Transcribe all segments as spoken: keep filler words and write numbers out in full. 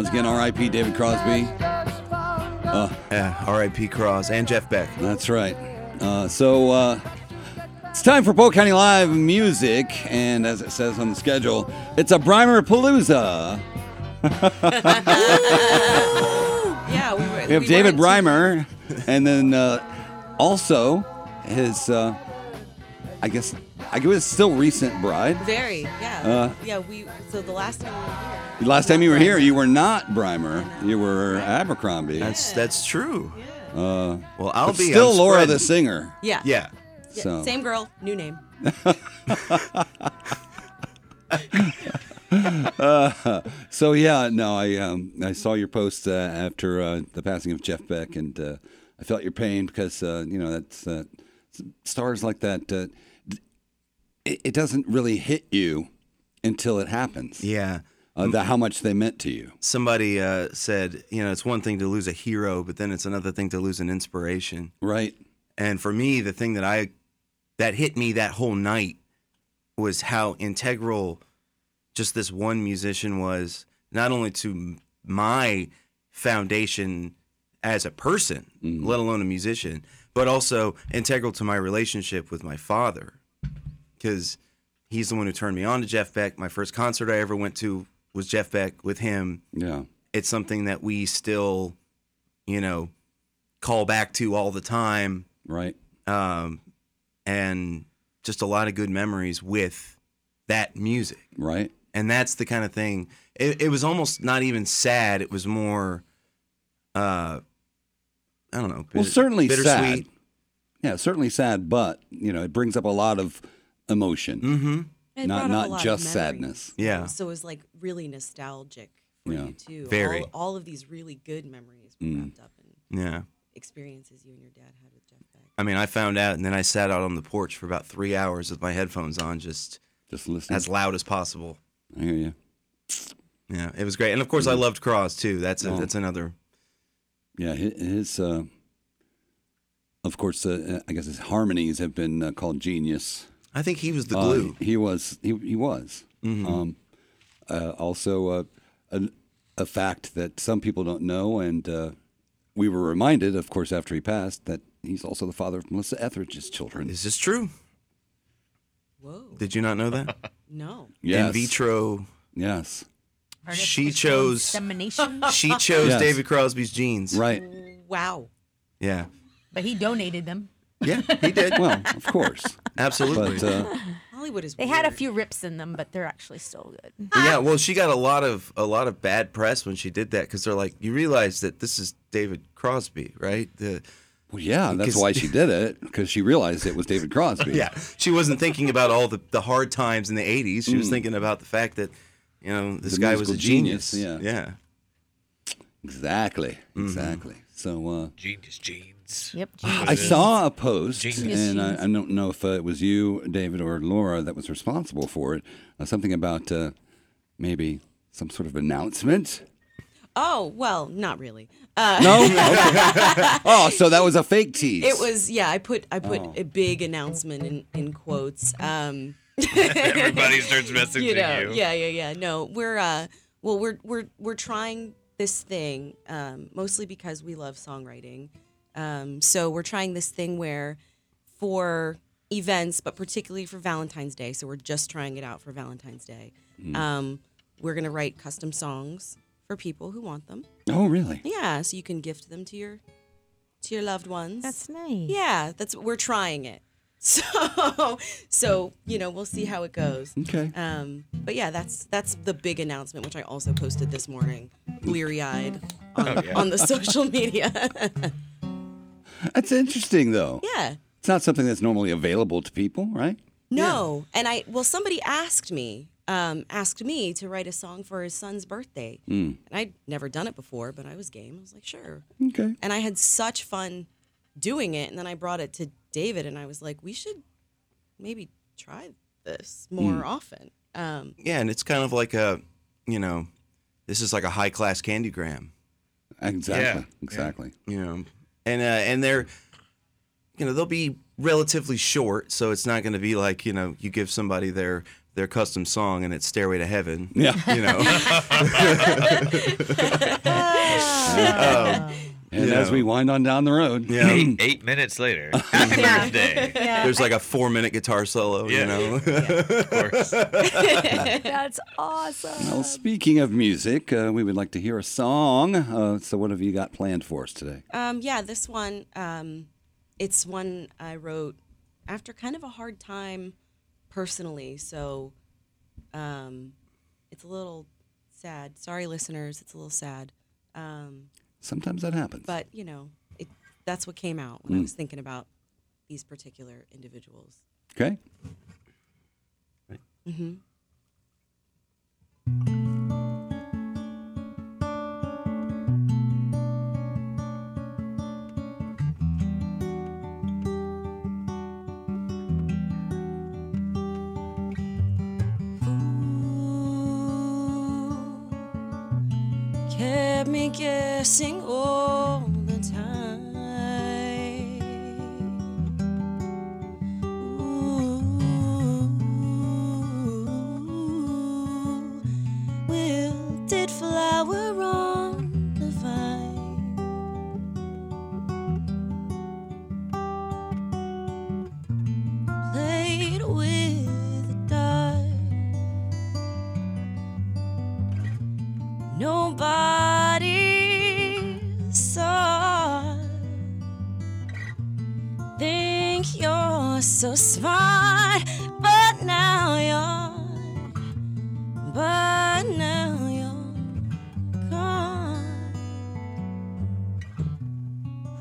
Once again, R I P David Crosby. Uh, yeah, R I P Cros and Jeff Beck. That's right. Uh, so uh, it's time for Polk County Live Music, and as it says on the schedule, it's a Brimer Palooza. Yeah, we, were, we have we David Brimer, and then uh, also his, uh, I guess, I guess it's still recent bride. Very, yeah. Uh, yeah, we. So the last time we were here. The last time you were here, you were not Brimer. You were Abercrombie. Yeah. That's that's true. Yeah. Uh, well, I'll be still I'm Laura spreading. The singer. Yeah. Yeah. Yeah. So. Same girl, new name. uh, so yeah, no, I um, I saw your post uh, after uh, the passing of Jeff Beck, and uh, I felt your pain because uh, you know that's uh, stars like that. Uh, it, it doesn't really hit you until it happens. Yeah. Uh, the, how much they meant to you. Somebody uh, said, you know, it's one thing to lose a hero, but then it's another thing to lose an inspiration. Right. And for me, the thing that I that hit me that whole night was how integral just this one musician was, not only to my foundation as a person, mm-hmm. let alone a musician, but also integral to my relationship with my father, because he's the one who turned me on to Jeff Beck. My first concert I ever went to was Jeff Beck with him. Yeah. It's something that we still, you know, call back to all the time. Right. Um, and just a lot of good memories with that music. Right. And that's the kind of thing. It, it was almost not even sad. It was more, uh, I don't know. Bitter, well, certainly sad. Yeah, certainly sad, but, you know, it brings up a lot of emotion. Mm-hmm. Not not just sadness. Yeah. So it was like really nostalgic for yeah. you too. Very. All, all of these really good memories were mm. wrapped up in yeah. experiences you and your dad had with Jeff Beck. I mean, I found out, and then I sat out on the porch for about three hours with my headphones on, just just listening as loud as possible. I hear you. Yeah, it was great, and of course, yeah. I loved Cros too. That's a, oh. that's another. Yeah, his. Uh, of course, uh, I guess his harmonies have been uh, called genius. I think he was the glue. Uh, he was. He he was. Mm-hmm. Um, uh, also, uh, a, a fact that some people don't know, and uh, we were reminded, of course, after he passed, that he's also the father of Melissa Etheridge's children. Is this true? Whoa! Did you not know that? No. Yes. In vitro. Yes. Artificial she chose. Insemination. She chose yes. David Crosby's genes. Right. Wow. Yeah. But he donated them. Yeah, he did. Well, of course. Absolutely. But, uh, Hollywood is weird. They had a few rips in them, but they're actually still good. Yeah, well, she got a lot of a lot of bad press when she did that, because they're like, you realize that this is David Crosby, right? The, well, yeah, that's why she did it, because she realized it was David Crosby. Yeah, she wasn't thinking about all the, the hard times in the eighties. She mm. was thinking about the fact that, you know, this the guy was a genius. genius. Yeah. Yeah. Exactly, exactly. Mm. So, uh, genius genes. Yep. Genius. I saw a post, genius. And I, I don't know if uh, it was you, David, or Laura that was responsible for it. Uh, something about uh, maybe some sort of announcement. Oh, well, not really. Uh, no. Okay. Oh, so that was a fake tease. It was. Yeah, I put I put oh. a big announcement in in quotes. Um, Everybody starts messaging you, know, you. Yeah, yeah, yeah. No, we're uh, well, we're we're we're trying this thing um, mostly because we love songwriting. Um, so we're trying this thing where for events, but particularly for Valentine's Day, so we're just trying it out for Valentine's Day, mm. um, we're going to write custom songs for people who want them. Oh, really? Yeah, so you can gift them to your to your loved ones. That's nice. Yeah, that's we're trying it. So, so you know, we'll see how it goes. Okay. Um, but yeah, that's that's the big announcement, which I also posted this morning, bleary-eyed on, oh, yeah. on the social media. That's interesting, though. Yeah. It's not something that's normally available to people, right? No. Yeah. And I, well, somebody asked me, um, asked me to write a song for his son's birthday. Mm. And I'd never done it before, but I was game. I was like, sure. Okay. And I had such fun doing it. And then I brought it to David, and I was like, we should maybe try this more mm. often. Um, yeah. And it's kind of like a, you know, this is like a high class candygram. Exactly. Yeah. Exactly. Yeah. You know, And uh, and they're, you know, they'll be relatively short, so it's not going to be like, you know, you give somebody their their custom song, and it's Stairway to Heaven. Yeah. You know. um, and you as know. we wind on down the road. Yeah. Eight, eight minutes later. Happy yeah. birthday. Yeah. There's like a four-minute guitar solo, yeah. you know. Yeah, of course. That's awesome. Well, speaking of music, uh, we would like to hear a song. Uh, so what have you got planned for us today? Um, yeah, this one, um, it's one I wrote after kind of a hard time personally, so um, it's a little sad. Sorry, listeners, it's a little sad. Um, Sometimes that happens. But, you know, it, that's what came out when mm. I was thinking about these particular individuals. Okay. Right. Mm-hmm. Me guessing all the time. Ooh, wilted flower on the vine, played with the dark. Nobody. So smart, but now you're, but now you're gone.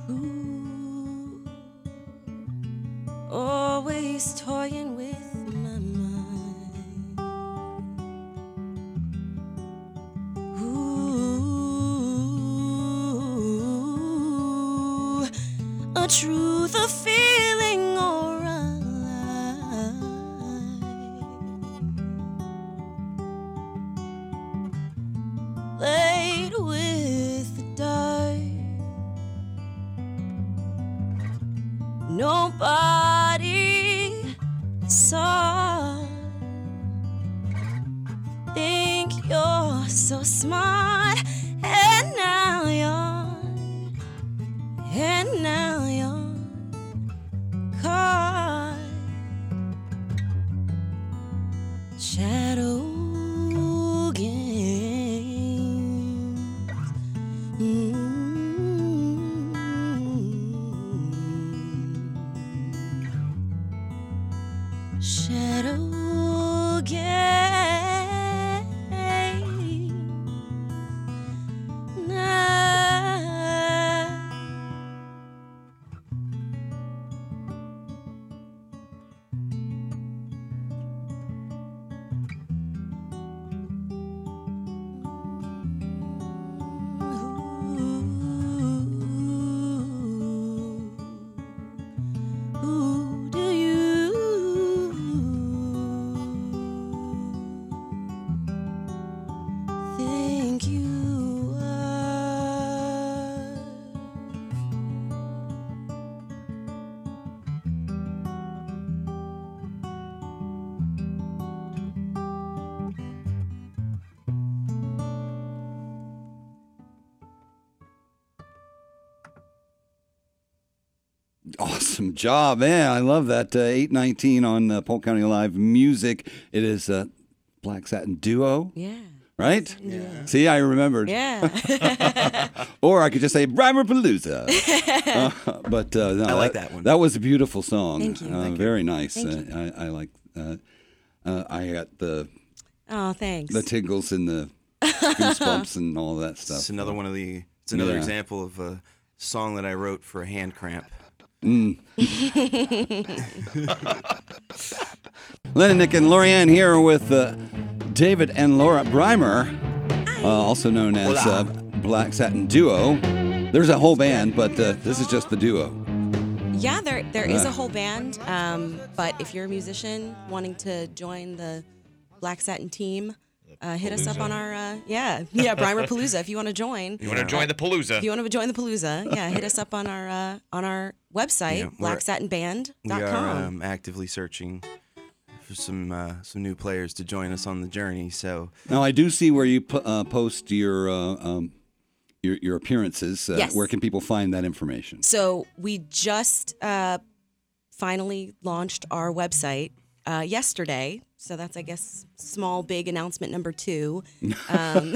Ooh, always toying with my mind. Ooh, a truth of feeling. Shadow Games. Mm-hmm. Shadow Games. Nah. Awesome job, man. I love that. Uh, eight nineteen on uh, Polk County Live Music. It is uh, Black Satin Duo. Yeah. Right? Yeah. See, I remembered. Yeah. Or I could just say Brimer Palooza. uh, but uh, no, I like that, that one. That was a beautiful song. Thank you. Uh, Thank very you. nice. Thank uh, I, I like uh, uh, I got the Oh, thanks. The tingles and the goosebumps and all that stuff. It's another one of the it's another yeah. example of a song that I wrote for a hand cramp. Mm. Lennick and Lorianne here with uh, David and Laura Brimer, uh, also known as uh, Black Satin Duo. There's a whole band, but uh, this is just the duo. Yeah, there there uh, is a whole band, um, but if you're a musician wanting to join the Black Satin team, Uh, hit Palooza. us up on our, uh, yeah, yeah, Brimer Palooza. If you want to join. You want to join the Palooza. If you want to join the Palooza, yeah, hit us up on our uh, on our website, yeah, Black Satin Band dot com. We are um, actively searching for some uh, some new players to join us on the journey. So now I do see where you po- uh, post your, uh, um, your your appearances. Uh, yes. Where can people find that information? So we just uh, finally launched our website uh, yesterday. So that's, I guess, small, big announcement number two. Um,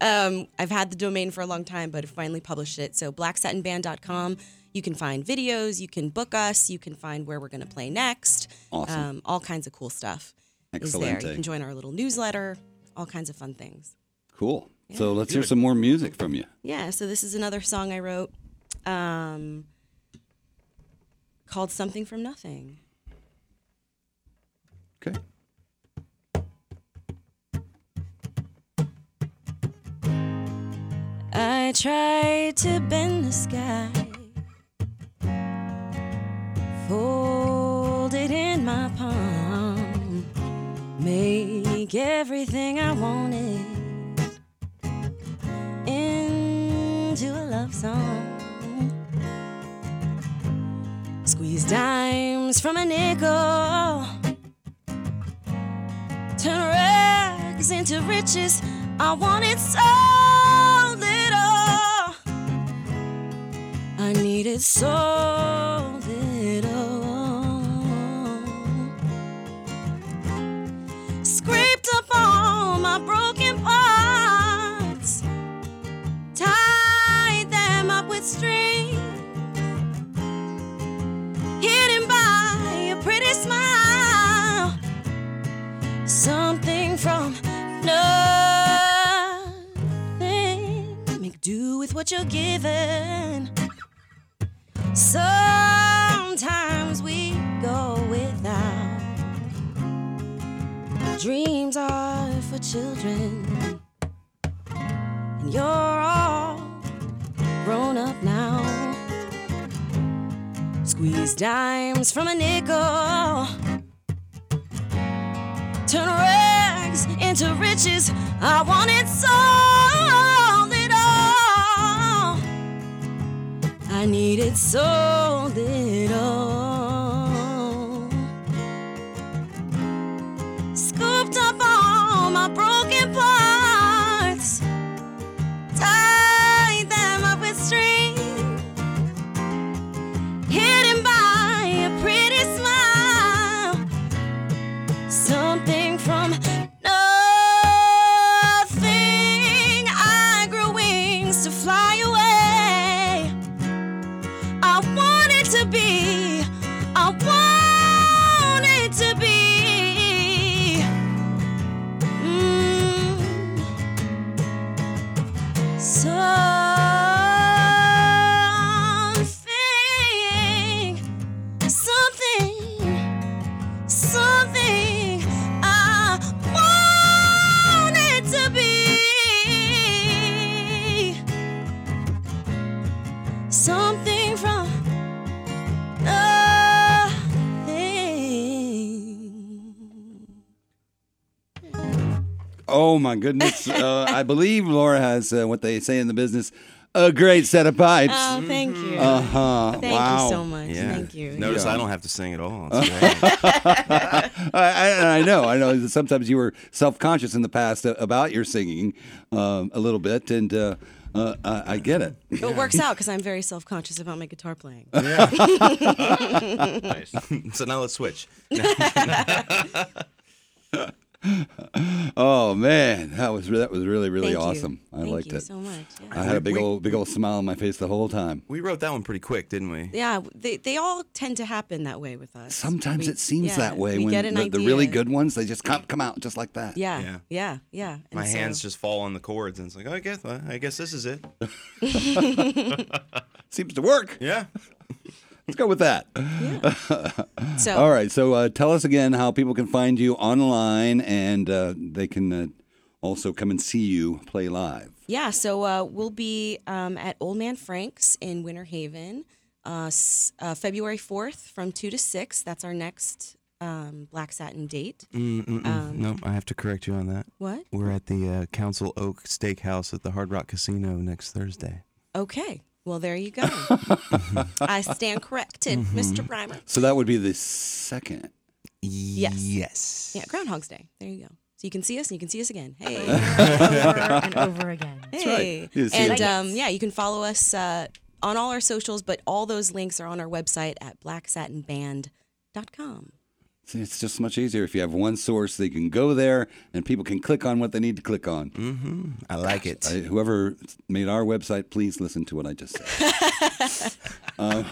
um, I've had the domain for a long time, but I finally published it. So black satin band dot com. You can find videos. You can book us. You can find where we're going to play next. Awesome. Um, all kinds of cool stuff Excellent. is there. You can join our little newsletter. All kinds of fun things. Cool. Yeah. So let's hear some more music from you. Yeah. So this is another song I wrote um, called Something From Nothing. Okay. I tried to bend the sky, fold it in my palm, make everything I wanted into a love song. Squeeze dimes from a nickel, turn rags into riches. I wanted so little. I needed so little. Scraped up all my broken parts, tied them up with string, hidden by a pretty smile. Something from nothing. Make do with what you're given. Sometimes we go without. Dreams are for children, and you're all grown up now. Squeeze dimes from a nickel, turn rags into riches. I want it so little. I need it so little. Scooped up all my broken parts, tied them up with string, hidden by a pretty smile. Something from nothing, I grew wings to fly away. I wanted to be, I wanted to be. Mm. Something, something, something. Something from nothing. Oh, my goodness. uh, I believe Laura has uh, what they say in the business, a great set of pipes. Oh, thank you. Uh-huh. Thank wow. you so much. Yeah. Thank you. Notice yeah. I don't have to sing at all. I, I, I know. I know that sometimes you were self-conscious in the past about your singing um, a little bit, and... Uh, Uh, I, I get it. Yeah. It works out because I'm very self-conscious about my guitar playing. Yeah. Nice. So now let's switch. Oh man, that was that was really really Thank awesome. You. I Thank liked you it so much. Yeah. I had a big we, old big old smile on my face the whole time. We wrote that one pretty quick, didn't we? Yeah, they they all tend to happen that way with us. Sometimes we, it seems yeah, that way when the, the really good ones, they just come come out just like that. Yeah, yeah, yeah. yeah. My so, hands just fall on the chords, and it's like, oh, I guess I guess this is it. Seems to work. Yeah. Let's go with that. Yeah. So, all right. So uh, tell us again how people can find you online, and uh, they can uh, also come and see you play live. Yeah. So uh, we'll be um, at Old Man Frank's in Winter Haven uh, uh, February fourth from two to six. That's our next um, Black Satin date. Um, no, I have to correct you on that. What? We're at the uh, Council Oak Steakhouse at the Hard Rock Casino next Thursday. Okay. Well, there you go. I stand corrected, mm-hmm. Mister Brimer. So that would be the second. Yes. Yes. Yeah, Groundhog's Day. There you go. So you can see us and you can see us again. Hey. Over and over again. Hey. That's right. And um, yeah, you can follow us uh, on all our socials, but all those links are on our website at black satin band dot com. It's just much easier if you have one source. They can go there, and people can click on what they need to click on. Mm-hmm. I like it. I, whoever made our website, please listen to what I just said. uh,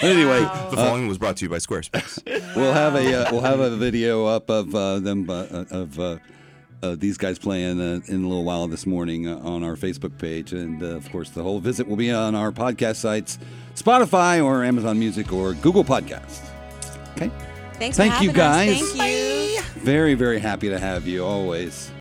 anyway, wow. The following uh, was brought to you by Squarespace. Wow. We'll have a uh, we'll have a video up of uh, them uh, of uh, uh, these guys playing uh, in a little while this morning uh, on our Facebook page, and uh, of course, the whole visit will be on our podcast sites, Spotify or Amazon Music or Google Podcasts. Okay. Thanks for Thank you guys. Us. Thank you. Very, very happy to have you always.